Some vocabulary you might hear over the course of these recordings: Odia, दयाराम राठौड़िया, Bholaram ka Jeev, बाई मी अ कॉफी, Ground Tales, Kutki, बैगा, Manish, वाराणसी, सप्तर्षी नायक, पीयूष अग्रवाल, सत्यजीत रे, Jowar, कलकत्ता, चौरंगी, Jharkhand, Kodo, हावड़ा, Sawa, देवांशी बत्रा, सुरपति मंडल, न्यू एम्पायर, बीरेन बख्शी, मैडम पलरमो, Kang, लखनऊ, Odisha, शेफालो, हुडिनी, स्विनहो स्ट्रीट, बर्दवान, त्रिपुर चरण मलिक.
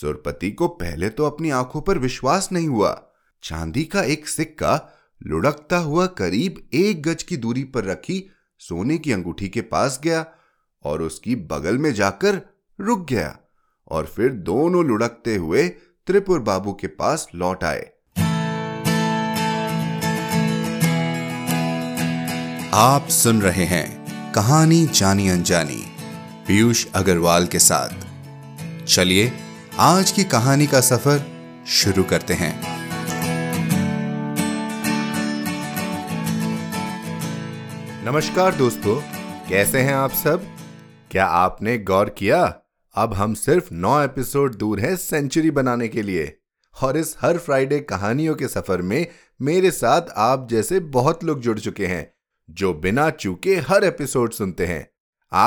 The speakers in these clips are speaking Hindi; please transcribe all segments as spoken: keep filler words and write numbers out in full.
सुरपति को पहले तो अपनी आंखों पर विश्वास नहीं हुआ। चांदी का एक सिक्का लुढ़कता हुआ करीब एक गज की दूरी पर रखी सोने की अंगूठी के पास गया और उसकी बगल में जाकर रुक गया और फिर दोनों लुढ़कते हुए त्रिपुर बाबू के पास लौट आए। आप सुन रहे हैं कहानी जानी अनजानी पीयूष अग्रवाल के साथ। चलिए आज की कहानी का सफर शुरू करते हैं। नमस्कार दोस्तों, कैसे हैं आप सब? क्या आपने गौर किया, अब हम सिर्फ नौ एपिसोड दूर हैं सेंचुरी बनाने के लिए। और इस हर फ्राइडे कहानियों के सफर में मेरे साथ आप जैसे बहुत लोग जुड़ चुके हैं जो बिना चूके हर एपिसोड सुनते हैं।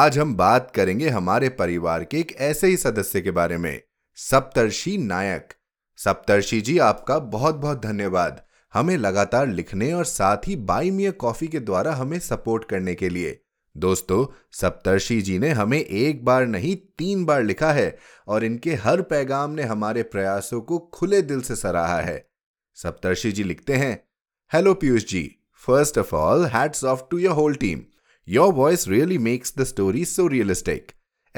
आज हम बात करेंगे हमारे परिवार के एक ऐसे ही सदस्य के बारे में, सप्तर्षी नायक। सप्तर्षी जी, आपका बहुत बहुत धन्यवाद हमें लगातार लिखने और साथ ही बाई मी अ कॉफी के द्वारा हमें सपोर्ट करने के लिए। दोस्तों, सप्तर्षी जी ने हमें एक बार नहीं तीन बार लिखा है और इनके हर पैगाम ने हमारे प्रयासों को खुले दिल से सराहा है। सप्तर्षी जी लिखते हैं, hello Piyush ji, First of all, hats off to your whole team. Your voice really makes the story so realistic.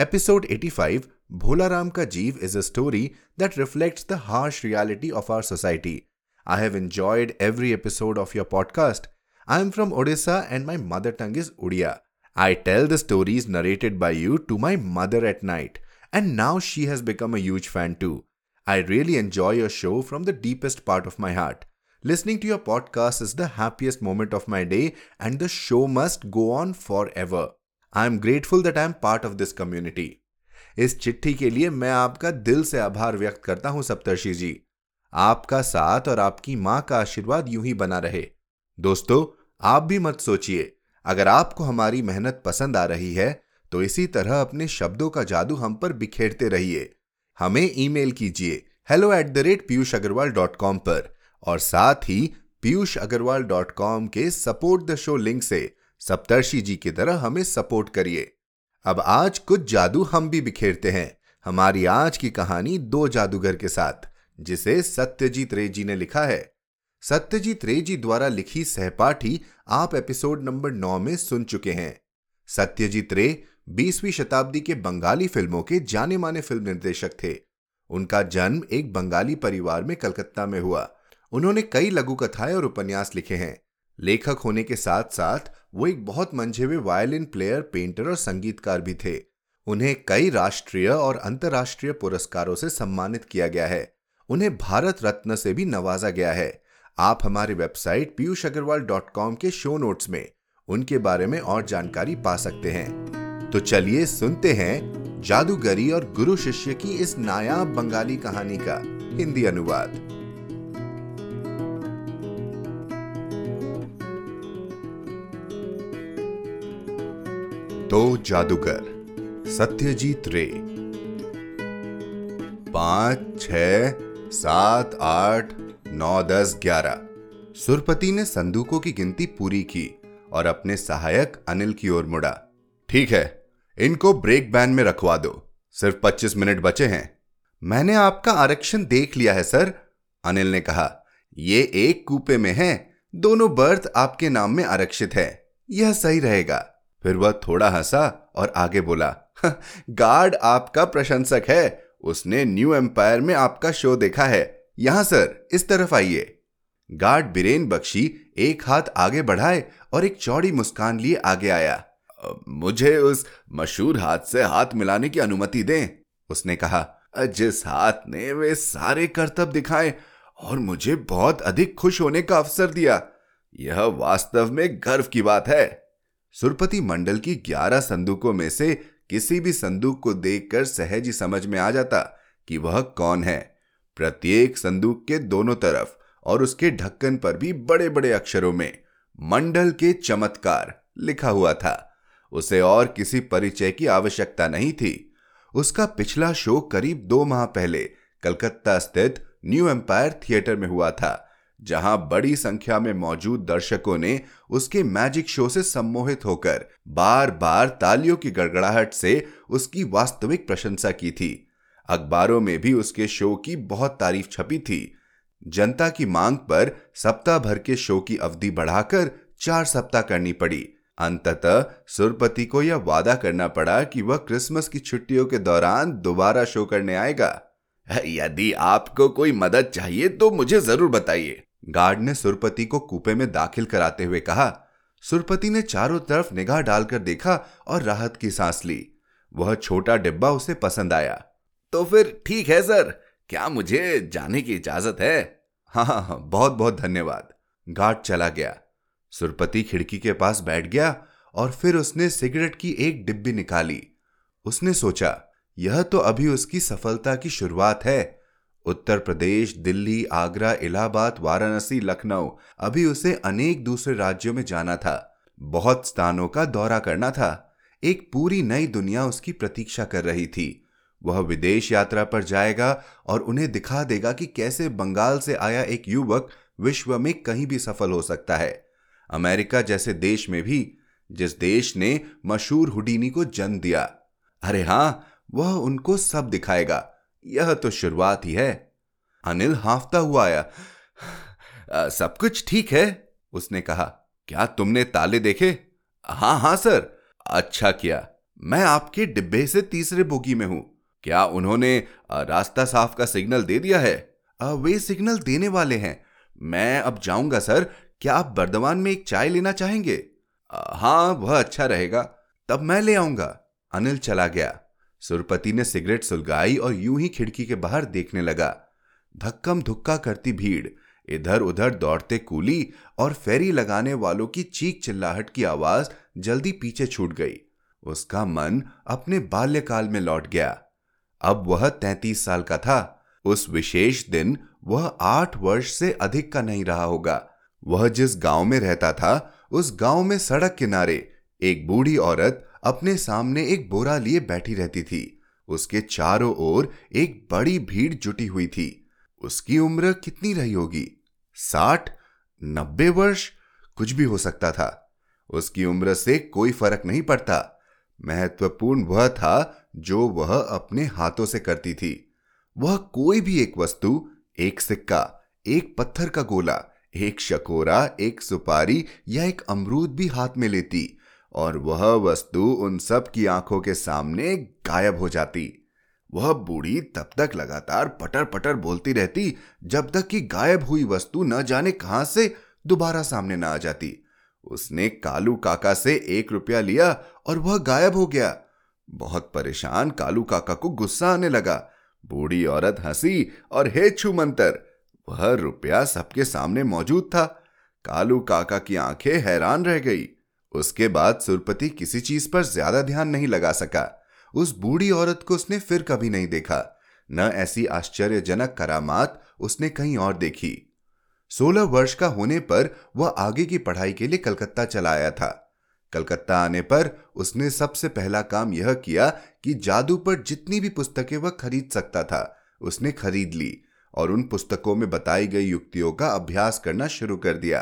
Episode eighty-five, Bholaram ka Jeev is a story that reflects the harsh reality of our society. I have enjoyed every episode of your podcast. I am from Odisha and my mother tongue is Odia. I tell the stories narrated by you to my mother at night, and now she has become a huge fan too. I really enjoy your show from the deepest part of my heart. Listening to your podcast is the happiest moment of my day and the show must go on forever. I am grateful that I am part of this community. इस चिट्ठी के लिए मैं आपका दिल से आभार व्यक्त करता हूं सप्तर्षि जी। आपका साथ और आपकी मां का आशीर्वाद यूं ही बना रहे। दोस्तों, आप भी मत सोचिए, अगर आपको हमारी मेहनत पसंद आ रही है तो इसी तरह अपने शब्दों का जादू हम पर बिखेरते रहिए। हमें ईमेल कीजिए hello at the rate पीयूष अग्रवाल dot com पर और साथ ही पीयूष अग्रवाल डॉट कॉम के सपोर्ट द शो लिंक से सप्तर्षि जी की तरह हमें सपोर्ट करिए। अब आज कुछ जादू हम भी बिखेरते हैं। हमारी आज की कहानी दो जादूगर के साथ, जिसे सत्यजीत रे जी ने लिखा है। सत्यजीत रे जी द्वारा लिखी सहपाठी आप एपिसोड नंबर नौ में सुन चुके हैं। सत्यजीत रे बीसवीं शताब्दी के बंगाली फिल्मों के जाने माने फिल्म निर्देशक थे। उनका जन्म एक बंगाली परिवार में कलकत्ता में हुआ। उन्होंने कई लघु कथाएं और उपन्यास लिखे हैं। लेखक होने के साथ साथ वो एक बहुत मंझे हुए वायलिन प्लेयर, पेंटर और संगीतकार भी थे। उन्हें कई राष्ट्रीय और अंतर्राष्ट्रीय पुरस्कारों से सम्मानित किया गया है। उन्हें भारत रत्न से भी नवाजा गया है। आप हमारी website पीयूष अग्रवाल dot com के शो नोट्स में उनके बारे में और जानकारी पा सकते हैं। तो चलिए सुनते हैं जादूगरी और गुरु शिष्य की इस नायाब बंगाली कहानी का हिंदी अनुवाद। दो जादूगर, सत्यजीत रे। पांच, छह, सात, आठ, नौ, दस, ग्यारह। सुरपति ने संदूकों की गिनती पूरी की और अपने सहायक अनिल की ओर मुड़ा। ठीक है, इनको ब्रेक बैन में रखवा दो, सिर्फ पच्चीस मिनट बचे हैं। मैंने आपका आरक्षण देख लिया है सर, अनिल ने कहा। ये एक कूपे में है, दोनों बर्थ आपके नाम में आरक्षित है, यह सही रहेगा। फिर वह थोड़ा हंसा और आगे बोला, गार्ड आपका प्रशंसक है, उसने न्यू एम्पायर में आपका शो देखा है। यहां सर, इस तरफ आइए। गार्ड बीरेन बख्शी एक हाथ आगे बढ़ाए और एक चौड़ी मुस्कान लिए आगे आया। मुझे उस मशहूर हाथ से हाथ मिलाने की अनुमति दें, उसने कहा, जिस हाथ ने वे सारे करतब दिखाए और मुझे बहुत अधिक खुश होने का अवसर दिया। यह वास्तव में गर्व की बात है। सुरपति मंडल की ग्यारह संदूकों में से किसी भी संदूक को देखकर सहज ही समझ में आ जाता कि वह कौन है। प्रत्येक संदूक के दोनों तरफ और उसके ढक्कन पर भी बड़े बड़े अक्षरों में मंडल के चमत्कार लिखा हुआ था। उसे और किसी परिचय की आवश्यकता नहीं थी। उसका पिछला शो करीब दो माह पहले कलकत्ता स्थित न्यू एम्पायर थिएटर में हुआ था, जहां बड़ी संख्या में मौजूद दर्शकों ने उसके मैजिक शो से सम्मोहित होकर बार बार तालियों की गड़गड़ाहट से उसकी वास्तविक प्रशंसा की थी। अखबारों में भी उसके शो की बहुत तारीफ छपी थी। जनता की मांग पर सप्ताह भर के शो की अवधि बढ़ाकर चार सप्ताह करनी पड़ी। अंततः सुरपति को यह वादा करना पड़ा कि वह क्रिसमस की छुट्टियों के दौरान दोबारा शो करने आएगा। यदि आपको कोई मदद चाहिए तो मुझे जरूर बताइए, गार्ड ने सुरपति को कूपे में दाखिल कराते हुए कहा। सुरपति ने चारों तरफ निगाह डालकर देखा और राहत की सांस ली। वह छोटा डिब्बा उसे पसंद आया। तो फिर ठीक है सर, क्या मुझे जाने की इजाजत है? हाँ हाँ हाँ, बहुत बहुत धन्यवाद। गार्ड चला गया। सुरपति खिड़की के पास बैठ गया और फिर उसने सिगरेट की एक डिब्बी निकाली। उसने सोचा, यह तो अभी उसकी सफलता की शुरुआत है। उत्तर प्रदेश, दिल्ली, आगरा, इलाहाबाद, वाराणसी, लखनऊ, अभी उसे अनेक दूसरे राज्यों में जाना था। बहुत स्थानों का दौरा करना था। एक पूरी नई दुनिया उसकी प्रतीक्षा कर रही थी। वह विदेश यात्रा पर जाएगा और उन्हें दिखा देगा कि कैसे बंगाल से आया एक युवक विश्व में कहीं भी सफल हो सकता है, अमेरिका जैसे देश में भी, जिस देश ने मशहूर हुडिनी को जन्म दिया। अरे हाँ, वह उनको सब दिखाएगा। यह तो शुरुआत ही है। अनिल हांफता हुआ आया। आ, सब कुछ ठीक है, उसने कहा। क्या तुमने ताले देखे? हाँ हाँ सर। अच्छा किया, मैं आपके डिब्बे से तीसरे बोगी में हूं। क्या उन्होंने रास्ता साफ का सिग्नल दे दिया है? वे सिग्नल देने वाले हैं। मैं अब जाऊंगा सर। क्या आप बर्दवान में एक चाय लेना चाहेंगे? हाँ, वह अच्छा रहेगा। तब मैं ले आऊंगा। अनिल चला गया। सुरपति ने सिगरेट सुलगाई और यूं ही खिड़की के बाहर देखने लगा। धक्कम धुक्का करती भीड़, इधर उधर दौड़ते कूली और फेरी लगाने वालों की चीख चिल्लाहट की आवाज जल्दी पीछे छूट गई। उसका मन अपने बाल्यकाल में लौट गया। अब वह तैंतीस साल का था। उस विशेष दिन वह आठ वर्ष से अधिक का नहीं रहा होगा। वह जिस गांव में रहता था, उस गांव में सड़क किनारे एक बूढ़ी औरत अपने सामने एक बोरा लिए बैठी रहती थी। उसके चारों ओर एक बड़ी भीड़ जुटी हुई थी। उसकी उम्र कितनी रही होगी? साठ, नब्बे वर्ष, कुछ भी हो सकता था। उसकी उम्र से कोई फर्क नहीं पड़ता। महत्वपूर्ण वह था जो वह अपने हाथों से करती थी। वह कोई भी एक वस्तु, एक सिक्का, एक पत्थर का गोला, एक शकोरा, एक सुपारी या एक अमरूद भी हाथ में लेती और वह वस्तु उन सब की आंखों के सामने गायब हो जाती। वह बूढ़ी तब तक लगातार पटर पटर बोलती रहती जब तक कि गायब हुई वस्तु न जाने कहां से दोबारा सामने न आ जाती। उसने कालू काका से एक रुपया लिया और वह गायब हो गया। बहुत परेशान कालू काका को गुस्सा आने लगा। बूढ़ी औरत हंसी और हे छू मंतर, वह रुपया सबके सामने मौजूद था। कालू काका की आंखें हैरान रह गई। उसके बाद सुरपति किसी चीज पर ज्यादा ध्यान नहीं लगा सका। उस बूढ़ी औरत को उसने फिर कभी नहीं देखा। न ऐसी आश्चर्यजनक करामात उसने कहीं और देखी। सोलह वर्ष का होने पर वह आगे की पढ़ाई के लिए कलकत्ता चला आया था। कलकत्ता आने पर उसने सबसे पहला काम यह किया कि जादू पर जितनी भी पुस्तकें वह खरीद सकता था उसने खरीद ली और उन पुस्तकों में बताई गई युक्तियों का अभ्यास करना शुरू कर दिया।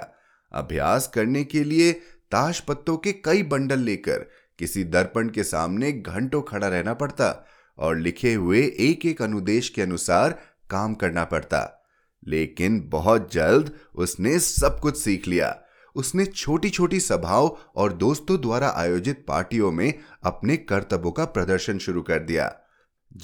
अभ्यास करने के लिए ताश पत्तों के कई बंडल लेकर किसी दर्पण के सामने घंटों खड़ा रहना पड़ता और लिखे हुए एक एक अनुदेश के अनुसार काम करना पड़ता। लेकिन बहुत जल्द उसने सब कुछ सीख लिया। उसने छोटी छोटी सभाओं और दोस्तों द्वारा आयोजित पार्टियों में अपने कर्तव्यों का प्रदर्शन शुरू कर दिया।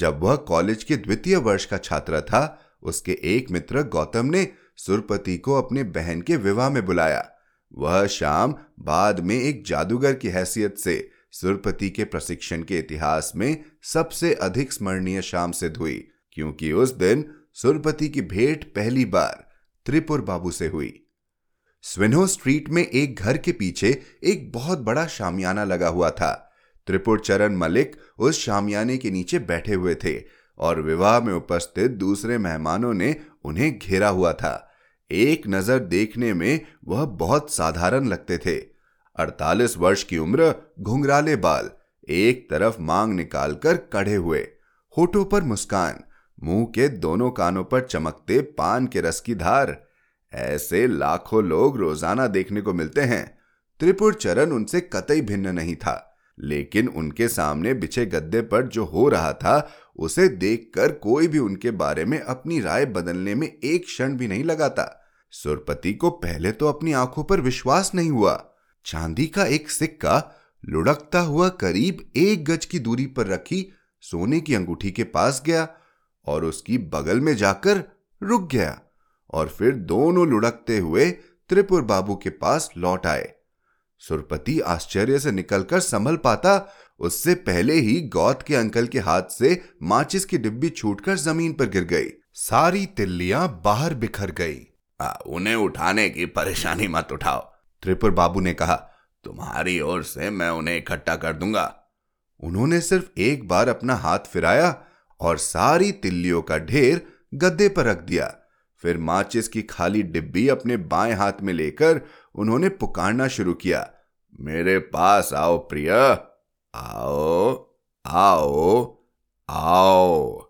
जब वह कॉलेज के द्वितीय वर्ष का छात्र था, उसके एक मित्र गौतम ने सुरपति को अपने बहन के विवाह में बुलाया। वह शाम बाद में एक जादूगर की हैसियत से सुरपति के प्रशिक्षण के इतिहास में सबसे अधिक स्मरणीय शाम सिद्ध हुई, क्योंकि उस दिन सुरपति की भेंट पहली बार त्रिपुर बाबू से हुई। स्विनहो स्ट्रीट में एक घर के पीछे एक बहुत बड़ा शामियाना लगा हुआ था। त्रिपुर चरण मलिक उस शामियाने के नीचे बैठे हुए थे और विवाह में उपस्थित दूसरे मेहमानों ने उन्हें घेरा हुआ था। एक नजर देखने में वह बहुत साधारण लगते थे। अड़तालीस वर्ष की उम्र, घुंघराले बाल, एक तरफ मांग निकालकर कढ़े हुए, होठों पर मुस्कान, मुंह के दोनों कानों पर चमकते पान के रस की धार। ऐसे लाखों लोग रोजाना देखने को मिलते हैं। त्रिपुर चरण उनसे कतई भिन्न नहीं था। लेकिन उनके सामने बिछे गद्दे पर जो हो रहा था उसे देखकर कोई भी उनके बारे में अपनी राय बदलने में एक क्षण भी नहीं लगाता। सुरपति को पहले तो अपनी आंखों पर विश्वास नहीं हुआ। चांदी का एक सिक्का लुढ़कता हुआ करीब एक गज की दूरी पर रखी सोने की अंगूठी के पास गया और उसकी बगल में जाकर रुक गया और फिर दोनों लुढ़कते हुए त्रिपुर बाबू के पास लौट आए। सुरपति आश्चर्य से निकलकर संभल पाता उससे पहले ही गौत के अंकल के हाथ से माचिस की डिब्बी छूटकर जमीन पर गिर गई। सारी तिल्लियां बाहर बिखर गई। उन्हें उठाने की परेशानी मत उठाओ, त्रिपुर बाबू ने कहा। तुम्हारी ओर से मैं उन्हें इकट्ठा कर दूंगा। उन्होंने सिर्फ एक बार अपना हाथ फिराया और सारी तिल्लियों का ढेर गद्दे पर रख दिया। फिर माचिस की खाली डिब्बी अपने बाएं हाथ में लेकर उन्होंने पुकारना शुरू किया, मेरे पास आओ प्रिया, आओ आओ आओ।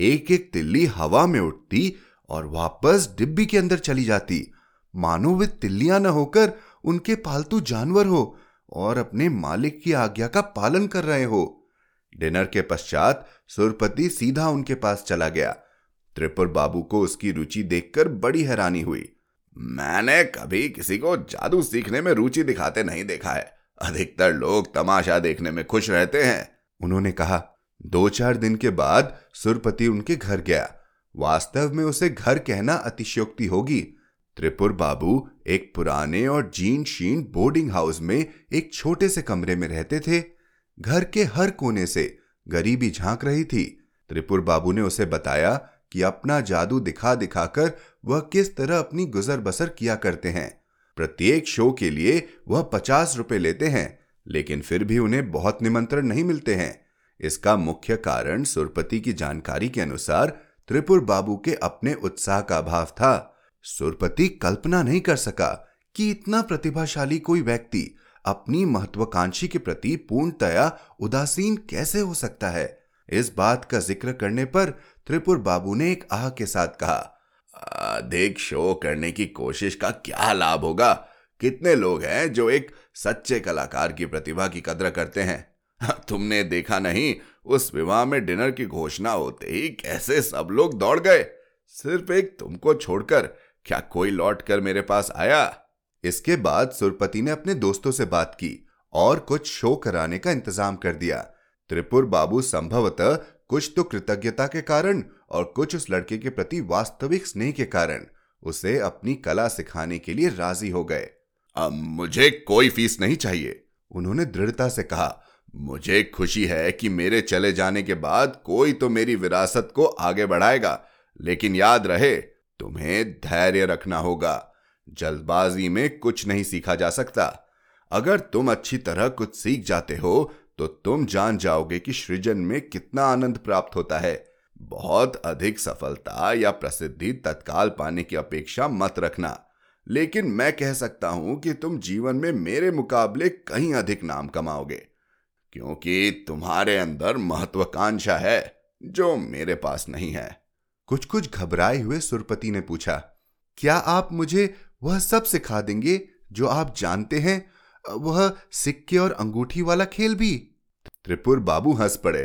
एक एक तिल्ली हवा में उठती और वापस डिब्बी के अंदर चली जाती, मानो वे तिल्लियां न होकर उनके पालतू जानवर हो और अपने मालिक की आज्ञा का पालन कर रहे हो। डिनर के पश्चात सुरपति सीधा उनके पास चला गया। त्रिपुर बाबू को उसकी रुचि देखकर बड़ी हैरानी हुई। मैंने कभी किसी को जादू सीखने में रुचि दिखाते नहीं देखा है। अधिकतर लोग तमाशा देखने में खुश रहते हैं, उन्होंने कहा। दो चार दिन के बाद सुरपति उनके घर गया। वास्तव में उसे घर कहना अतिशयोक्ति होगी। त्रिपुर बाबू एक पुराने और जीन शीन बोर्डिंग हाउस में एक छोटे से कमरे में रहते थे। घर के हर कोने से गरीबी झांक रही थी। त्रिपुर बाबू ने उसे बताया कि अपना जादू दिखा दिखाकर वह किस तरह अपनी गुजर बसर किया करते हैं। प्रत्येक शो के लिए वह पचास रुपए लेते हैं, लेकिन फिर भी उन्हें बहुत निमंत्रण नहीं मिलते हैं। इसका मुख्य कारण सुरपति की जानकारी के अनुसार त्रिपुर बाबू के अपने उत्साह का अभाव था। सुरपति कल्पना नहीं कर सका कि इतना प्रतिभाशाली कोई व्यक्ति अपनी महत्वाकांक्षी के प्रति पूर्णतया उदासीन कैसे हो सकता है। इस बात का जिक्र करने पर त्रिपुर बाबू ने एक आह के साथ कहा, देख शो करने की कोशिश का क्या लाभ होगा। कितने लोग हैं जो एक सच्चे कलाकार की प्रतिभा की कद्र करते हैं। तुमने देखा नहीं, उस विवाह में डिनर की घोषणा होते ही कैसे सब लोग दौड़ गए। सिर्फ एक तुमको छोड़कर क्या कोई लौटकर मेरे पास आया। इसके बाद सुरपति ने अपने दोस्तों से बात की और कुछ शो कराने का इंतजाम कर दिया। त्रिपुर बाबू संभवतः कुछ तो कृतज्ञता के कारण और कुछ उस लड़के के प्रति वास्तविक स्नेह के कारण उसे अपनी कला सिखाने के लिए राजी हो गए। अब मुझे कोई फीस नहीं चाहिए, उन्होंने दृढ़ता से कहा। मुझे खुशी है कि मेरे चले जाने के बाद कोई तो मेरी विरासत को आगे बढ़ाएगा, लेकिन याद रहे तुम्हें धैर्य रखना होगा। जल्दबाजी में कुछ नहीं सीखा जा सकता। अगर तुम अच्छी तरह कुछ सीख जाते हो तो तुम जान जाओगे कि सृजन में कितना आनंद प्राप्त होता है। बहुत अधिक सफलता या प्रसिद्धि तत्काल पाने की अपेक्षा मत रखना, लेकिन मैं कह सकता हूं कि तुम जीवन में मेरे मुकाबले कहीं अधिक नाम कमाओगे, क्योंकि तुम्हारे अंदर महत्वाकांक्षा है जो मेरे पास नहीं है। कुछ कुछ घबराए हुए सुरपति ने पूछा, क्या आप मुझे वह सब सिखा देंगे जो आप जानते हैं, वह सिक्के और अंगूठी वाला खेल भी? त्रिपुर बाबू हंस पड़े।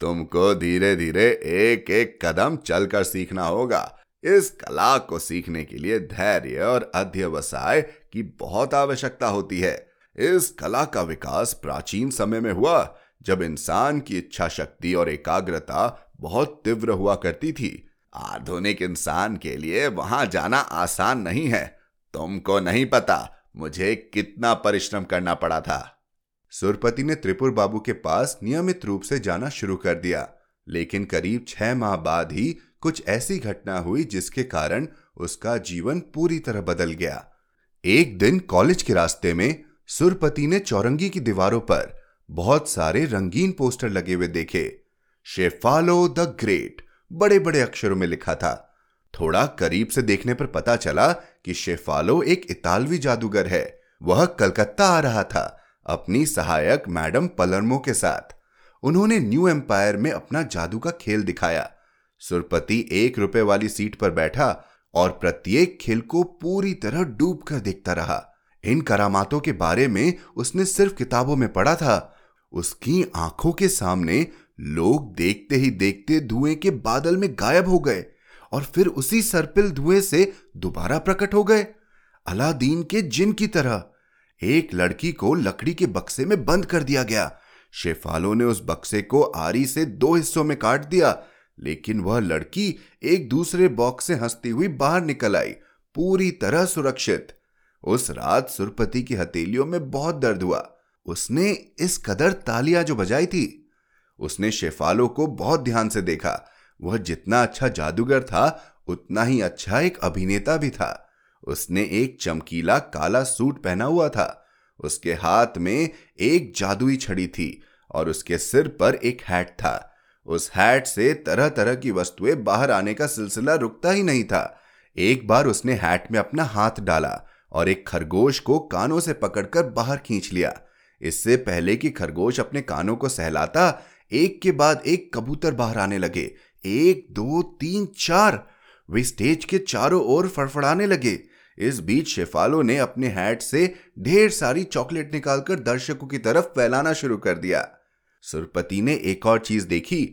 तुमको धीरे धीरे एक एक कदम चलकर सीखना होगा। इस कला को सीखने के लिए धैर्य और अध्यवसाय की बहुत आवश्यकता होती है। इस कला का विकास प्राचीन समय में हुआ, जब इंसान की इच्छा शक्ति और एकाग्रता बहुत तीव्र हुआ करती थी। आधुनिक इंसान के लिए वहां जाना आसान नहीं है। तुमको नहीं पता मुझे कितना परिश्रम करना पड़ा था। सुरपति ने त्रिपुर बाबू के पास नियमित रूप से जाना शुरू कर दिया, लेकिन करीब छह माह बाद ही कुछ ऐसी घटना हुई जिसके कारण उसका जीवन पूरी तरह बदल गया। एक दिन कॉलेज के रास्ते में सुरपति ने चौरंगी की दीवारों पर बहुत सारे रंगीन पोस्टर लगे हुए देखे। शेफालो द ग्रेट बड़े बड़े अक्षरों में लिखा था। थोड़ा करीब से देखने पर पता चला कि शेफालो एक इतालवी जादूगर है। वह कलकत्ता आ रहा था अपनी सहायक मैडम पलरमो के साथ। उन्होंने न्यू एम्पायर में अपना जादू का खेल दिखाया। सुरपति एक रुपए वाली सीट पर बैठा और प्रत्येक खेल को पूरी तरह डूब कर देखता रहा। इन करामातों के बारे में उसने सिर्फ किताबों में पढ़ा था। उसकी आंखों के सामने लोग देखते ही देखते धुएं के बादल में गायब हो गए और फिर उसी सर्पिल धुएं से दोबारा प्रकट हो गए, अलादीन के जिन की तरह। एक लड़की को लकड़ी के बक्से में बंद कर दिया गया। शेफालो ने उस बक्से को आरी से दो हिस्सों में काट दिया, लेकिन वह लड़की एक दूसरे बॉक्स से हंसती हुई बाहर निकल आई, पूरी तरह सुरक्षित। उस रात सुरपति की हथेलियों में बहुत दर्द हुआ। उसने इस कदर तालियां जो बजाई थी। उसने शेफालो को बहुत ध्यान से देखा। वह जितना अच्छा जादूगर था उतना ही अच्छा एक अभिनेता भी था। उसने एक चमकीला काला सूट पहना हुआ था, उसके हाथ में एक जादुई छड़ी थी और उसके सिर पर एक हैट था। उस हैट से तरह तरह की वस्तुएं बाहर आने का सिलसिला रुकता ही नहीं था। एक बार उसने हैट में अपना हाथ डाला और एक खरगोश को कानों से पकड़कर बाहर खींच लिया। इससे पहले कि खरगोश अपने कानों को सहलाता, एक के बाद एक कबूतर बाहर आने लगे। एक, दो, तीन, चार। वे स्टेज के चारों ओर फड़फड़ाने लगे। इस बीच शेफालो ने अपने हैट से ढेर सारी चॉकलेट निकालकर दर्शकों की तरफ फैलाना शुरू कर दिया। सुरपति ने एक और चीज देखी।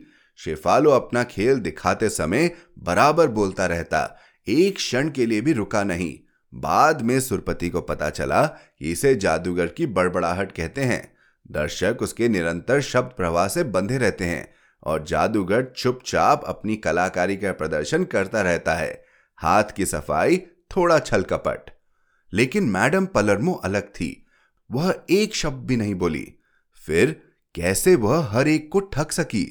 शेफालो अपना खेल दिखाते समय बराबर बोलता रहता, एक क्षण के लिए भी रुका नहीं। बाद में सुरपति को पता चला कि इसे जादूगर की बड़बड़ाहट कहते हैं। दर्शक उसके निरंतर शब्द प्रवाह से बंधे रहते हैं और जादूगर चुपचाप अपनी कलाकारी का प्रदर्शन करता रहता है। हाथ की सफाई, थोड़ा छल कपट। लेकिन मैडम पलरमो अलग थी। वह एक शब्द भी नहीं बोली। फिर कैसे वह हर एक को ठग सकी?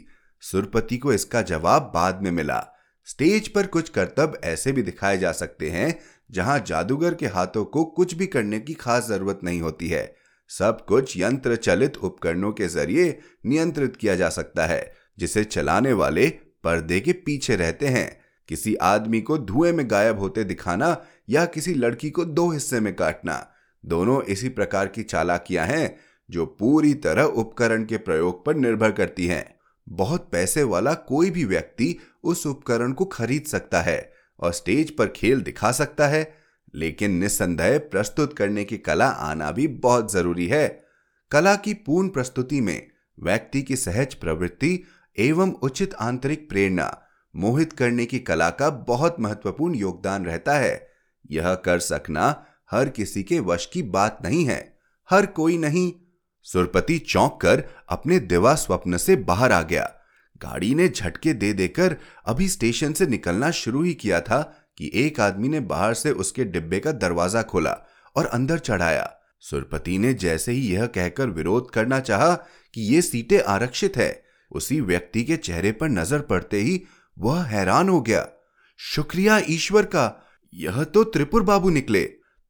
सुरपति को इसका जवाब बाद में मिला। स्टेज पर कुछ करतब ऐसे भी दिखाए जा सकते हैं जहां जादूगर के हाथों को कुछ भी करने की खास जरूरत नहीं होती है। सब कुछ यंत्र चलित उपकरणों के जरिए नियंत्रित किया जा सकता है, जिसे चलाने वाले पर्दे के पीछे रहते हैं। किसी आदमी को धुएं में गायब होते दिखाना या किसी लड़की को दो हिस्से में काटना, दोनों इसी प्रकार की चालाकियां हैं जो पूरी तरह उपकरण के प्रयोग पर निर्भर करती हैं। बहुत पैसे वाला कोई भी व्यक्ति उस उपकरण को खरीद सकता है और स्टेज पर खेल दिखा सकता है, लेकिन निस्संदेह प्रस्तुत करने की कला आना भी बहुत जरूरी है। कला की पूर्ण प्रस्तुति में व्यक्ति की सहज प्रवृत्ति एवं उचित आंतरिक प्रेरणा मोहित करने की कला का बहुत महत्वपूर्ण योगदान रहता है। यह कर सकना हर किसी के वश की बात नहीं है, हर कोई नहीं। सुरपति चौंक कर अपने दिवा स्वप्न से बाहर आ गया। गाड़ी ने झटके दे देकर अभी स्टेशन से निकलना शुरू ही किया था कि एक आदमी ने बाहर से उसके डिब्बे का दरवाजा खोला और अंदर चढ़ाया। सुरपति ने जैसे ही यह कहकर विरोध करना चाहा कि ये सीटें आरक्षित है, उसी व्यक्ति के चेहरे पर नजर पड़ते ही वह हैरान हो गया। शुक्रिया ईश्वर का, यह तो त्रिपुर बाबू निकले,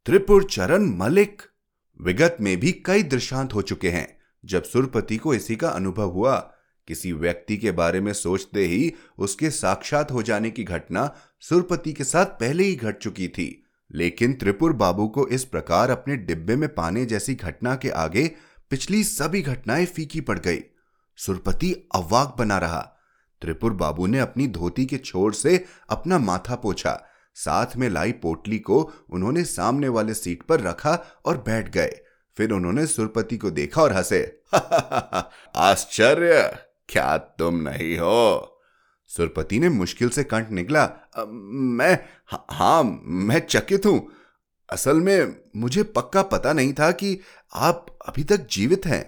त्रिपुर चरण मलिक। विगत में भी कई दृष्टांत हो चुके हैं जब सुरपति को इसी का अनुभव हुआ। किसी व्यक्ति के बारे में सोचते ही उसके साक्षात हो जाने की घटना सुरपति के साथ पहले ही घट चुकी थी, लेकिन त्रिपुर बाबू को इस प्रकार अपने डिब्बे में पाने जैसी घटना के आगे पिछली सभी घटनाएं फीकी पड़ गई। सुरपति अवाक बना रहा। त्रिपुर बाबू ने अपनी धोती के छोर से अपना माथा पोंछा। साथ में लाई पोटली को उन्होंने सामने वाले सीट पर रखा और बैठ गए। फिर उन्होंने सुरपति को देखा और हंसे। आश्चर्य, क्या तुम नहीं हो? सुरपति ने मुश्किल से कंठ निकला, मैं हाँ मैं चकित हूं। असल में मुझे पक्का पता नहीं था कि आप अभी तक जीवित हैं।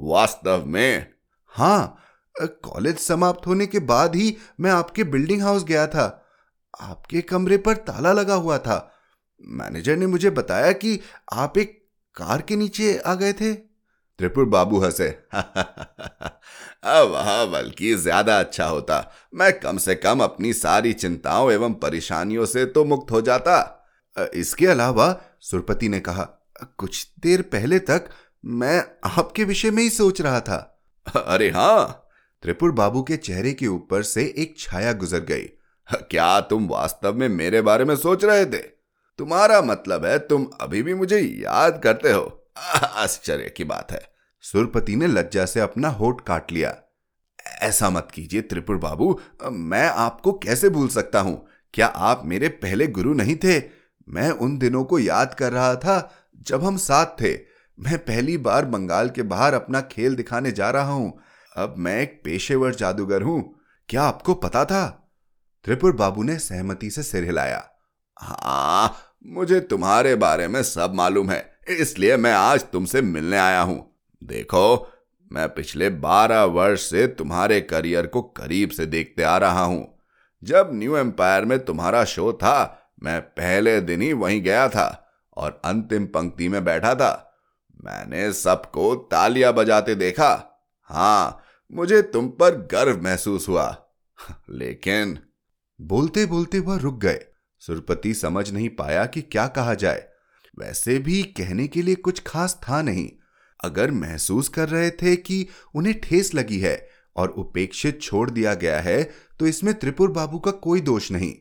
वास्तव में? हाँ, कॉलेज समाप्त होने के बाद ही मैं आपके बिल्डिंग हाउस गया था। आपके कमरे पर ताला लगा हुआ था। मैनेजर ने मुझे बताया कि आप एक कार के नीचे आ गए थे। त्रिपुर बाबू हंसे। अब हाँ, बल्कि ज्यादा अच्छा होता। मैं कम से कम अपनी सारी चिंताओं एवं परेशानियों से तो मुक्त हो जाता। इसके अलावा, सुरपति ने कहा, कुछ देर पहले तक मैं आपके विषय में ही सोच रहा था। अरे हाँ। त्रिपुर बाबू के चेहरे के ऊपर से एक छाया गुजर गई। क्या तुम वास्तव में मेरे बारे में सोच रहे थे? तुम्हारा मतलब है तुम अभी भी मुझे याद करते हो? आश्चर्य की बात है। सुरपति ने लज्जा से अपना होंठ काट लिया। ऐसा मत कीजिए त्रिपुर बाबू, मैं आपको कैसे भूल सकता हूं? क्या आप मेरे पहले गुरु नहीं थे? मैं उन दिनों को याद कर रहा था जब हम साथ थे। मैं पहली बार बंगाल के बाहर अपना खेल दिखाने जा रहा हूं। अब मैं एक पेशेवर जादूगर हूं। क्या आपको पता था? त्रिपुर बाबू ने सहमति से सिर हिलाया। हाँ, मुझे तुम्हारे बारे में सब मालूम है, इसलिए मैं आज तुमसे मिलने आया हूं। देखो, मैं पिछले बारह वर्ष से तुम्हारे करियर को करीब से देखते आ रहा हूं। जब न्यू एम्पायर में तुम्हारा शो था, मैं पहले दिन ही वहीं गया था और अंतिम पंक्ति में बैठा था। मैंने सबको तालियां बजाते देखा। हाँ, मुझे तुम पर गर्व महसूस हुआ। लेकिन बोलते बोलते वह रुक गए। सुरपति समझ नहीं पाया कि क्या कहा जाए। वैसे भी कहने के लिए कुछ खास था नहीं। अगर महसूस कर रहे थे कि उन्हें ठेस लगी है और उपेक्षित छोड़ दिया गया है तो इसमें त्रिपुर बाबू का कोई दोष नहीं।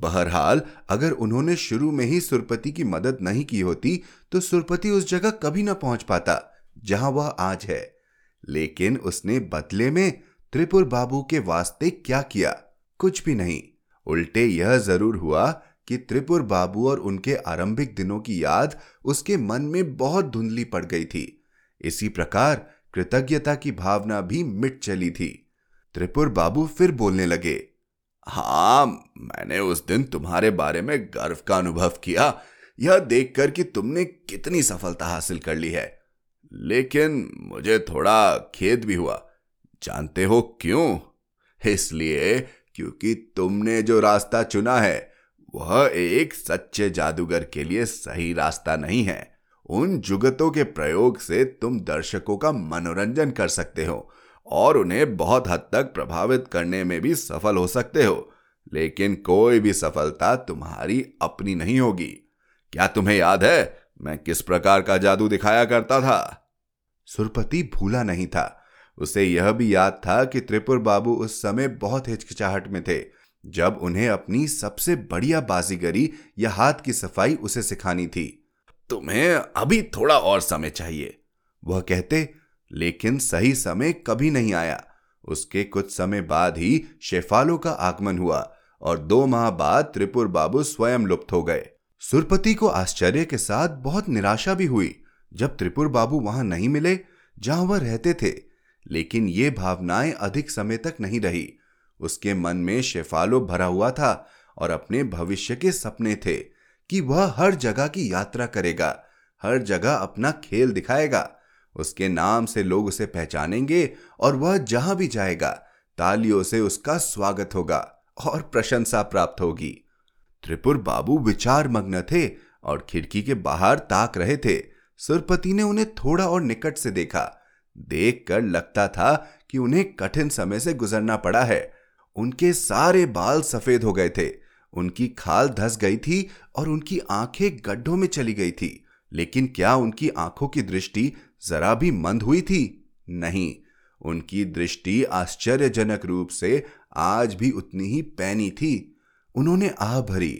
बहरहाल, अगर उन्होंने शुरू में ही सुरपति की मदद नहीं की होती तो सुरपति उस जगह कभी न पहुंच पाता जहां वह आज है। लेकिन उसने बदले में त्रिपुर बाबू के वास्ते क्या किया? कुछ भी नहीं। उल्टे यह जरूर हुआ कि त्रिपुर बाबू और उनके आरंभिक दिनों की याद उसके मन में बहुत धुंधली पड़ गई थी। इसी प्रकार कृतज्ञता की भावना भी मिट चली थी। त्रिपुर बाबू फिर बोलने लगे। हाँ, मैंने उस दिन तुम्हारे बारे में गर्व का अनुभव किया, यह देखकर कि तुमने कितनी सफलता हासिल कर ली है। लेकिन मुझे थोड़ा खेद भी हुआ। जानते हो क्यों? इसलिए क्योंकि तुमने जो रास्ता चुना है वह एक सच्चे जादूगर के लिए सही रास्ता नहीं है। उन जुगतों के प्रयोग से तुम दर्शकों का मनोरंजन कर सकते हो और उन्हें बहुत हद तक प्रभावित करने में भी सफल हो सकते हो, लेकिन कोई भी सफलता तुम्हारी अपनी नहीं होगी। क्या तुम्हें याद है मैं किस प्रकार का जादू दिखाया करता था? सुरपति भूला नहीं था। उसे यह भी याद था कि त्रिपुर बाबू उस समय बहुत हिचकिचाहट में थे जब उन्हें अपनी सबसे बढ़िया बाजीगरी या हाथ की सफाई उसे सिखानी थी। तुम्हें अभी थोड़ा और समय चाहिए, वह कहते, लेकिन सही समय कभी नहीं आया। उसके कुछ समय बाद ही शेफालो का आगमन हुआ और दो माह बाद त्रिपुर बाबू स्वयं लुप्त हो गए। सुरपति को आश्चर्य के साथ बहुत निराशा भी हुई जब त्रिपुर बाबू वहां नहीं मिले जहां वह रहते थे। लेकिन ये भावनाएं अधिक समय तक नहीं रही। उसके मन में शेफालो भरा हुआ था और अपने भविष्य के सपने थे कि वह हर जगह की यात्रा करेगा, हर जगह अपना खेल दिखाएगा, उसके नाम से लोग उसे पहचानेंगे और वह जहां भी जाएगा तालियों से उसका स्वागत होगा और प्रशंसा प्राप्त होगी। त्रिपुर बाबू विचार मग्न थे और खिड़की के बाहर ताक रहे थे। सुरपति ने उन्हें थोड़ा और निकट से देखा। देखकर लगता था कि उन्हें कठिन समय से गुजरना पड़ा है। उनके सारे बाल सफेद हो गए थे, उनकी खाल धस गई थी और उनकी आंखें गड्ढों में चली गई थी। लेकिन क्या उनकी आंखों की दृष्टि जरा भी मंद हुई थी? नहीं, उनकी दृष्टि आश्चर्यजनक रूप से आज भी उतनी ही पैनी थी। उन्होंने आह भरी।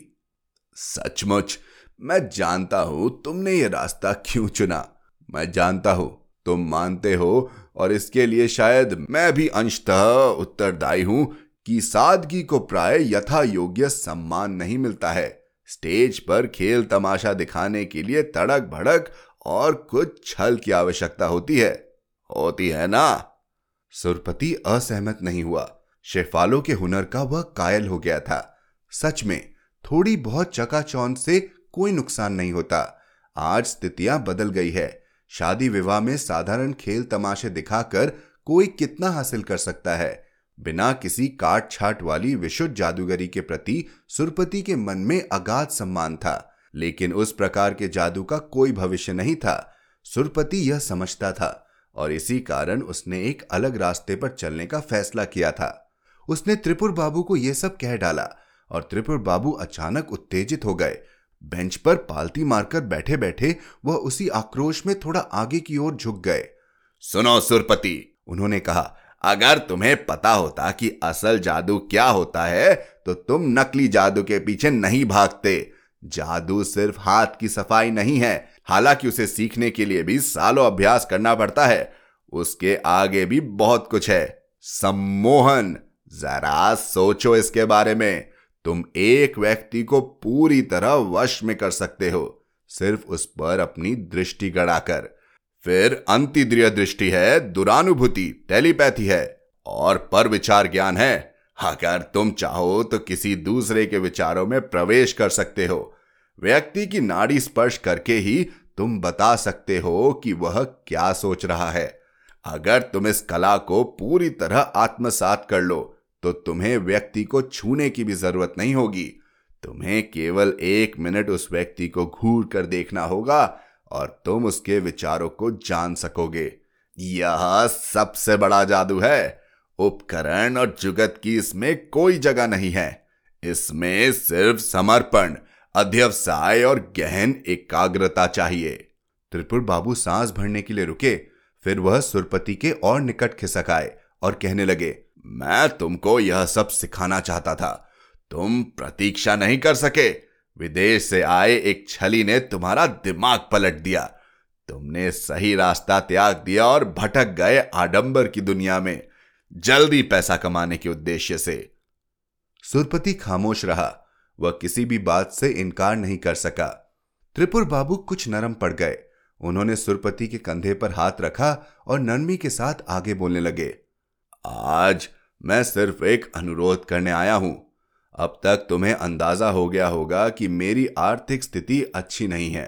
सचमुच मैं जानता हूं तुमने ये रास्ता क्यों चुना। मैं जानता हूं तुम मानते हो और इसके लिए शायद मैं भी अंशतः उत्तरदायी हूं कि सादगी को प्राय यथा योग्य सम्मान नहीं मिलता है। स्टेज पर खेल तमाशा दिखाने के लिए तड़क भड़क और कुछ छल की आवश्यकता होती है, होती है ना? सुरपति असहमत नहीं हुआ। शेफालो के हुनर का वह कायल हो गया था। सच में थोड़ी बहुत चकाचौंध से कोई नुकसान नहीं होता। आज स्थितियां बदल गई है। शादी विवाह में साधारण खेल तमाशे दिखाकर कोई कितना हासिल कर सकता है। बिना किसी काट छाट वाली विशुद्ध जादूगरी के प्रति सुरपति के मन में अगाध सम्मान था, लेकिन उस प्रकार के जादू का कोई भविष्य नहीं था। सुरपति यह समझता था और इसी कारण उसने एक अलग रास्ते पर चलने का फैसला किया था। उसने त्रिपुर बाबू को यह सब कह डाला और त्रिपुर बाबू अचानक उत्तेजित हो गए। बेंच पर पालती मारकर बैठे बैठे वह उसी आक्रोश में थोड़ा आगे की ओर झुक गए। सुनो सुरपति, उन्होंने कहा, अगर तुम्हें पता होता कि असल जादू क्या होता है तो तुम नकली जादू के पीछे नहीं भागते। जादू सिर्फ हाथ की सफाई नहीं है, हालांकि उसे सीखने के लिए भी सालों अभ्यास करना पड़ता है। उसके आगे भी बहुत कुछ है। सम्मोहन। जरा सोचो इसके बारे में। तुम एक व्यक्ति को पूरी तरह वश में कर सकते हो। सिर्फ उस पर अपनी दृष्टि गड़ाकर। फिर अंतरिंद्रिय दृष्टि है, दुरानुभूति, टेलीपैथी है और पर विचार ज्ञान है। अगर तुम चाहो तो किसी दूसरे के विचारों में प्रवेश कर सकते हो। व्यक्ति की नाड़ी स्पर्श करके ही तुम बता सकते हो कि वह क्या सोच रहा है। अगर तुम इस कला को पूरी तरह आत्मसात कर लो तो तुम्हें व्यक्ति को छूने की भी जरूरत नहीं होगी। तुम्हें केवल एक मिनट उस व्यक्ति को घूर कर देखना होगा और तुम उसके विचारों को जान सकोगे। यह सबसे बड़ा जादू है। उपकरण और जुगत की इसमें कोई जगह नहीं है। इसमें सिर्फ समर्पण, अध्यवसाय और गहन एकाग्रता चाहिए। त्रिपुर बाबू सांस भरने के लिए रुके, फिर वह सुरपति के और निकट खिसक आए और कहने लगे, मैं तुमको यह सब सिखाना चाहता था। तुम प्रतीक्षा नहीं कर सके। विदेश से आए एक छली ने तुम्हारा दिमाग पलट दिया। तुमने सही रास्ता त्याग दिया और भटक गए आडंबर की दुनिया में, जल्दी पैसा कमाने के उद्देश्य से। सुरपति खामोश रहा। वह किसी भी बात से इनकार नहीं कर सका। त्रिपुर बाबू कुछ नरम पड़ गए। उन्होंने सुरपति के कंधे पर हाथ रखा और नरमी के साथ आगे बोलने लगे, आज मैं सिर्फ एक अनुरोध करने आया हूं। अब तक तुम्हें अंदाजा हो गया होगा कि मेरी आर्थिक स्थिति अच्छी नहीं है।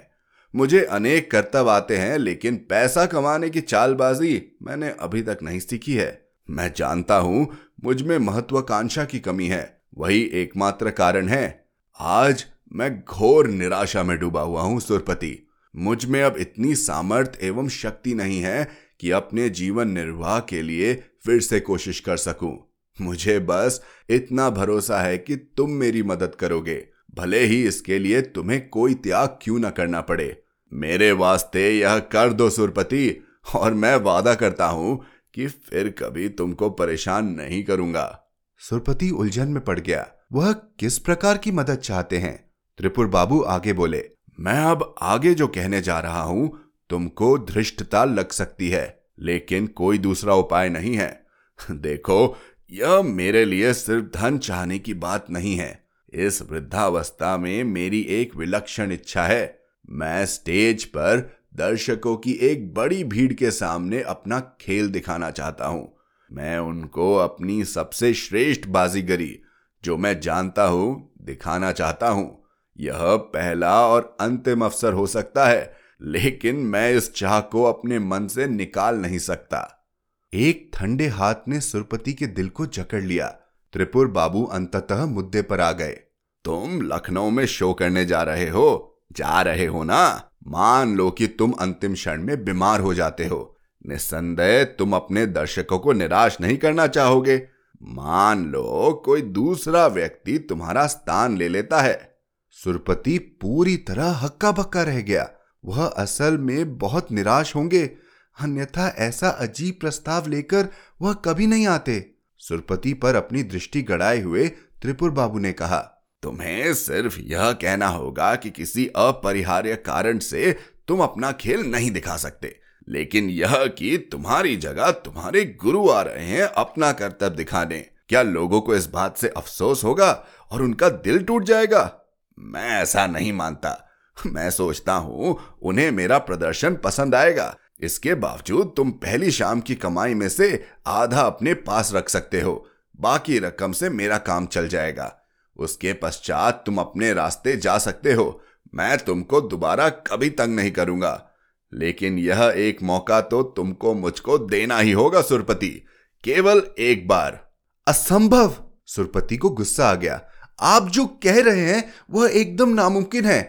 मुझे अनेक कर्तव्य आते हैं, लेकिन पैसा कमाने की चालबाजी मैंने अभी तक नहीं सीखी है। मैं जानता हूं मुझ में महत्वाकांक्षा की कमी है, वही एकमात्र कारण है। आज मैं घोर निराशा में डूबा हुआ हूं सुरपति। मुझ में अब इतनी सामर्थ्य एवं शक्ति नहीं है कि अपने जीवन निर्वाह के लिए फिर से कोशिश कर सकूं। मुझे बस इतना भरोसा है कि तुम मेरी मदद करोगे, भले ही इसके लिए तुम्हें कोई त्याग क्यों ना करना पड़े। मेरे वास्ते यह कर दो सुरपति, और मैं वादा करता हूं कि फिर कभी तुमको परेशान नहीं करूंगा। सुरपति उलझन में पड़ गया। वह किस प्रकार की मदद चाहते हैं? त्रिपुर बाबू आगे बोले, मैं अब आगे जो कहने जा रहा हूं तुमको धृष्टता लग सकती है, लेकिन कोई दूसरा उपाय नहीं है। देखो, यह मेरे लिए सिर्फ धन चाहने की बात नहीं है। इस वृद्धावस्था में मेरी एक विलक्षण इच्छा है। मैं स्टेज पर दर्शकों की एक बड़ी भीड़ के सामने अपना खेल दिखाना चाहता हूं। मैं उनको अपनी सबसे श्रेष्ठ बाजीगरी, जो मैं जानता हूं, दिखाना चाहता हूं। यह पहला और अंतिम अवसर हो सकता है, लेकिन मैं इस चाह को अपने मन से निकाल नहीं सकता। एक ठंडे हाथ ने सुरपति के दिल को जकड़ लिया। त्रिपुर बाबू अंततः मुद्दे पर आ गए। तुम लखनऊ में शो करने जा रहे हो, जा रहे हो ना? मान लो कि तुम अंतिम क्षण में बीमार हो जाते हो। निस्संदेह तुम अपने दर्शकों को निराश नहीं करना चाहोगे। मान लो कोई दूसरा व्यक्ति तुम्हारा स्थान ले लेता है। सुरपति पूरी तरह हक्का बक्का रह गया। वह असल में बहुत निराश होंगे, अन्यथा ऐसा अजीब प्रस्ताव लेकर वह कभी नहीं आते। सुरपति पर अपनी दृष्टि गड़ाए हुए त्रिपुर बाबू ने कहा, तुम्हें सिर्फ यह कहना होगा कि किसी अपरिहार्य कारण से तुम अपना खेल नहीं दिखा सकते, लेकिन यह कि तुम्हारी जगह तुम्हारे गुरु आ रहे हैं अपना कर्तव्य दिखाने। क्या लोगों को इस बात से अफसोस होगा और उनका दिल टूट जाएगा? मैं ऐसा नहीं मानता। मैं सोचता हूं उन्हें मेरा प्रदर्शन पसंद आएगा। इसके बावजूद तुम पहली शाम की कमाई में से आधा अपने पास रख सकते हो, बाकी रकम से मेरा काम चल जाएगा। उसके पश्चात तुम अपने रास्ते जा सकते हो। मैं तुमको दोबारा कभी तंग नहीं करूंगा, लेकिन यह एक मौका तो तुमको मुझको देना ही होगा सुरपति, केवल एक बार। असंभव! सुरपति को गुस्सा आ गया। आप जो कह रहे हैं वह एकदम नामुमकिन है।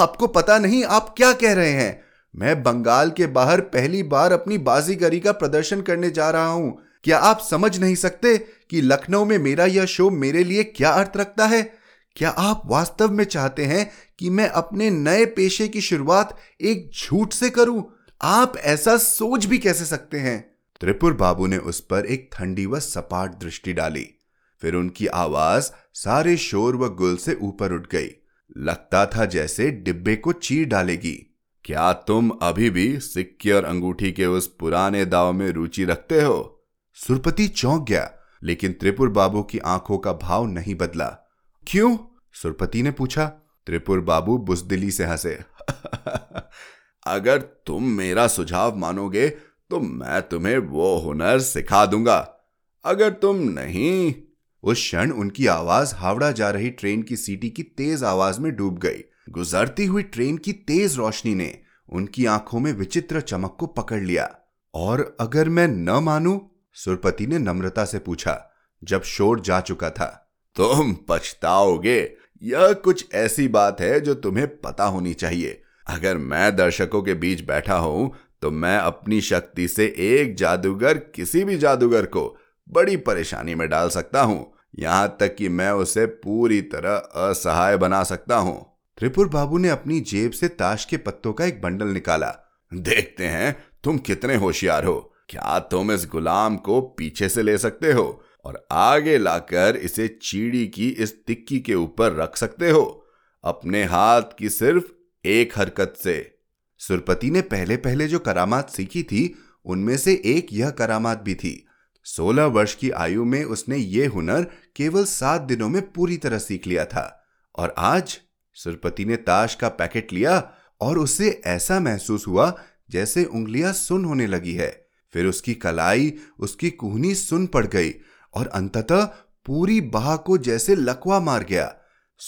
आपको पता नहीं आप क्या कह रहे हैं। मैं बंगाल के बाहर पहली बार अपनी बाजीगरी का प्रदर्शन करने जा रहा हूं। क्या आप समझ नहीं सकते कि लखनऊ में मेरा यह शो मेरे लिए क्या अर्थ रखता है? क्या आप वास्तव में चाहते हैं कि मैं अपने नए पेशे की शुरुआत एक झूठ से करूं? आप ऐसा सोच भी कैसे सकते हैं? त्रिपुर बाबू ने उस पर एक ठंडी व सपाट दृष्टि डाली। फिर उनकी आवाज सारे शोर व गुल से ऊपर उठ गई। लगता था जैसे डिब्बे को चीर डालेगी। क्या तुम अभी भी सिक्के और अंगूठी के उस पुराने दाव में रुचि रखते हो? सुरपति चौंक गया, लेकिन त्रिपुर बाबू की आंखों का भाव नहीं बदला। क्यों? सुरपति ने पूछा। त्रिपुर बाबू बुजदिली से हंसे। अगर तुम मेरा सुझाव मानोगे तो मैं तुम्हें वो हुनर सिखा दूंगा, अगर तुम नहीं। उस क्षण उनकी आवाज हावड़ा जा रही ट्रेन की सीटी की तेज आवाज में डूब गई। गुजरती हुई ट्रेन की तेज रोशनी ने उनकी आंखों में विचित्र चमक को पकड़ लिया। और अगर मैं न मानूं? सुरपति ने नम्रता से पूछा जब शोर जा चुका था। तुम पछताओगे। यह कुछ ऐसी बात है जो तुम्हें पता होनी चाहिए। अगर मैं दर्शकों के बीच बैठा हूं तो मैं अपनी शक्ति से एक जादूगर किसी भी जादूगर को बड़ी परेशानी में डाल सकता हूं, यहां तक कि मैं उसे पूरी तरह असहाय बना सकता हूं। त्रिपुर बाबू ने अपनी जेब से ताश के पत्तों का एक बंडल निकाला। देखते हैं तुम कितने होशियार हो। क्या तुम इस गुलाम को पीछे से ले सकते हो और आगे लाकर इसे चीड़ी की इस तिक्की के ऊपर रख सकते हो, अपने हाथ की सिर्फ एक हरकत से। सुरपति ने पहले पहले जो करामात सीखी थी उनमें से एक यह करामात भी थी। सोलह वर्ष की आयु में उसने ये हुनर केवल सात दिनों में पूरी तरह सीख लिया था। और आज सुरपति ने ताश का पैकेट लिया और उसे ऐसा महसूस हुआ जैसे उंगलियां सुन होने लगी है। फिर उसकी कलाई, उसकी कुहनी सुन पड़ गई और अंततः पूरी बाह को जैसे लकवा मार गया।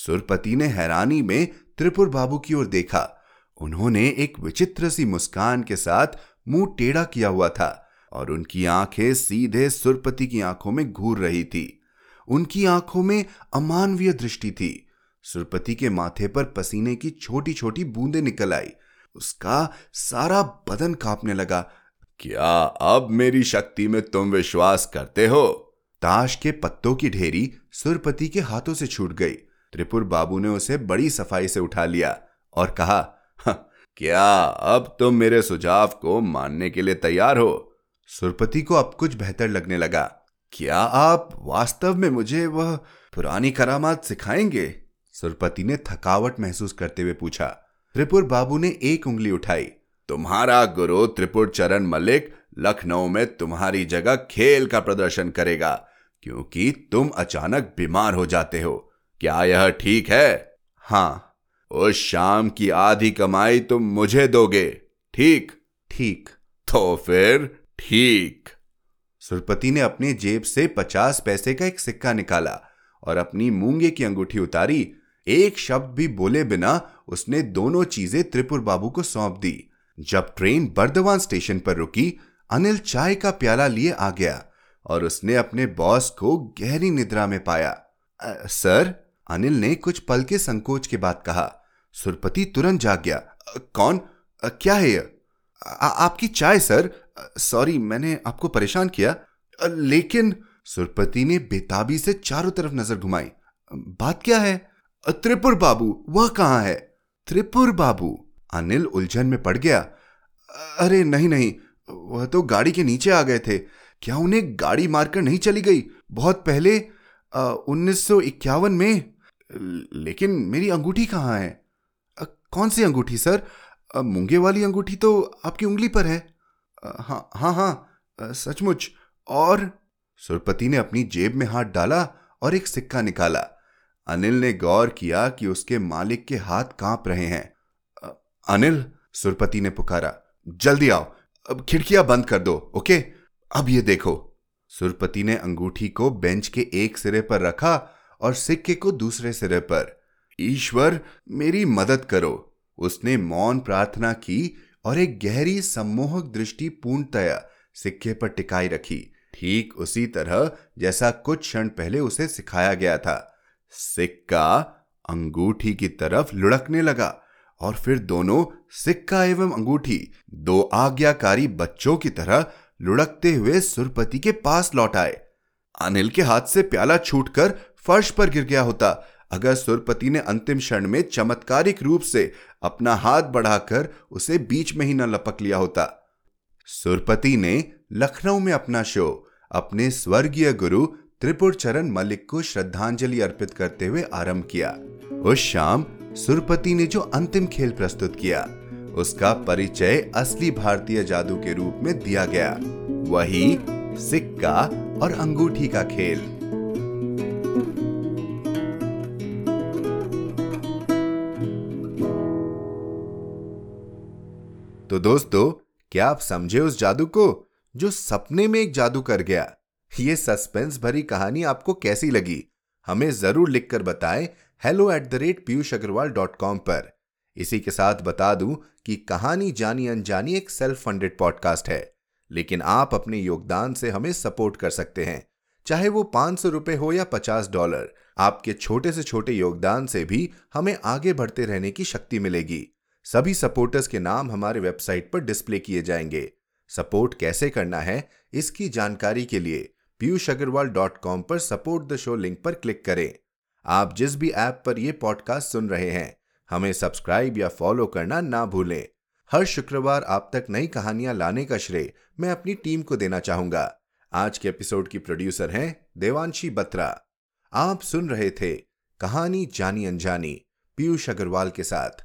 सुरपति ने हैरानी में त्रिपुर बाबू की ओर देखा। उन्होंने एक विचित्र सी मुस्कान के साथ मुंह टेढ़ा किया हुआ था और उनकी आंखें सीधे सुरपति की आंखों में घूर रही थी। उनकी आंखों में अमानवीय दृष्टि थी। सुरपति के माथे पर पसीने की छोटी छोटी बूंदें निकल आई। उसका सारा बदन कांपने लगा। क्या अब मेरी शक्ति में तुम विश्वास करते हो? ताश के पत्तों की ढेरी सुरपति के हाथों से छूट गई। त्रिपुर बाबू ने उसे बड़ी सफाई से उठा लिया और कहा, क्या अब तुम मेरे सुझाव को मानने के लिए तैयार हो? सुरपति को अब कुछ बेहतर लगने लगा। क्या आप वास्तव में मुझे वह पुरानी करामात सिखाएंगे? सुरपति ने थकावट महसूस करते हुए पूछा। त्रिपुर बाबू ने एक उंगली उठाई। तुम्हारा गुरु त्रिपुर चरण मलिक लखनऊ में तुम्हारी जगह खेल का प्रदर्शन करेगा, क्योंकि तुम अचानक बीमार हो जाते हो। क्या यह ठीक है? हाँ। उस शाम की आधी कमाई तुम मुझे दोगे, ठीक? ठीक। तो फिर ठीक। सुरपति ने अपने जेब से पचास पैसे का एक सिक्का निकाला और अपनी मूंगे की अंगूठी उतारी। एक शब्द भी बोले बिना उसने दोनों चीजें त्रिपुर बाबू को सौंप दी। जब ट्रेन बर्दवान स्टेशन पर रुकी, अनिल चाय का प्याला लिए आ गया और उसने अपने बॉस को गहरी निद्रा में पाया। आ, सर, अनिल ने कुछ पल के संकोच के बाद कहा। सुरपति तुरंत जाग गया। आ, कौन? आ, क्या है यह? आपकी चाय सर। सॉरी मैंने आपको परेशान किया। आ, लेकिन सुरपति ने बेताबी से चारों तरफ नजर घुमाई। बात क्या है? आ, त्रिपुर बाबू वह कहाँ है? त्रिपुर बाबू? अनिल उलझन में पड़ गया। अरे नहीं नहीं, वह तो गाड़ी के नीचे आ गए थे। क्या उन्हें गाड़ी मारकर नहीं चली गई बहुत पहले, उन्नीस सौ इक्यावन में? लेकिन मेरी अंगूठी कहाँ है? आ, कौन सी अंगूठी सर? आ, मूंगे वाली अंगूठी तो आपकी उंगली पर है। हाँ हाँ हाँ सचमुच। और सुरपति ने अपनी जेब में हाथ डाला और एक सिक्का निकाला। अनिल ने गौर किया कि उसके मालिक के हाथ कांप रहे हैं। अनिल, सुरपति ने पुकारा, जल्दी आओ। अब खिड़कियां बंद कर दो, ओके? अब ये देखो। सुरपति ने अंगूठी को बेंच के एक सिरे पर रखा और सिक्के को दूसरे सिरे पर। ईश्वर मेरी मदद करो, उसने मौन प्रार्थना की और एक गहरी सम्मोहक दृष्टि पूर्णतया सिक्के पर टिकाई रखी, ठीक उसी तरह जैसा कुछ क्षण पहले उसे सिखाया गया था। सिक्का अंगूठी की तरफ लुढ़कने लगा और फिर दोनों, सिक्का एवं अंगूठी, दो आज्ञाकारी बच्चों की तरह लुढ़कते हुए सुरपति के पास लौट आए। अनिल के हाथ से प्याला छूटकर फर्श पर गिर गया होता अगर सुरपति ने अंतिम क्षण में चमत्कारिक रूप से अपना हाथ बढ़ाकर उसे बीच में ही न लपक लिया होता। सुरपति ने लखनऊ में अपना शो अपने स्वर्गीय गुरु त्रिपुर चरण मलिक को श्रद्धांजलि अर्पित करते हुए आरंभ किया। उस शाम सुरपति ने जो अंतिम खेल प्रस्तुत किया उसका परिचय असली भारतीय जादू के रूप में दिया गया, वही सिक्का और अंगूठी का खेल। दोस्तों, क्या आप समझे उस जादू को जो सपने में एक जादू कर गया? ये सस्पेंस भरी कहानी आपको कैसी लगी? हमें जरूर लिखकर बताएं hello at the rate पीयूष अग्रवाल dot com पर। इसी के साथ बता दूं कि कहानी जानी अनजानी एक सेल्फ फंडेड पॉडकास्ट है, लेकिन आप अपने योगदान से हमें सपोर्ट कर सकते हैं, चाहे वो पाँच सौ रुपये हो या पचास डॉलर। आपके छोटे से छोटे योगदान से भी हमें आगे बढ़ते रहने की शक्ति मिलेगी। सभी सपोर्टर्स के नाम हमारे वेबसाइट पर डिस्प्ले किए जाएंगे। सपोर्ट कैसे करना है इसकी जानकारी के लिए पीयूष अग्रवाल डॉट कॉम पर सपोर्ट द शो लिंक पर क्लिक करें। आप जिस भी ऐप पर यह पॉडकास्ट सुन रहे हैं, हमें सब्सक्राइब या फॉलो करना ना भूलें। हर शुक्रवार आप तक नई कहानियां लाने का श्रेय मैं अपनी टीम को देना चाहूंगा। आज के एपिसोड की प्रोड्यूसर हैं देवांशी बत्रा। आप सुन रहे थे कहानी जानी अनजानी पीयूष अग्रवाल के साथ,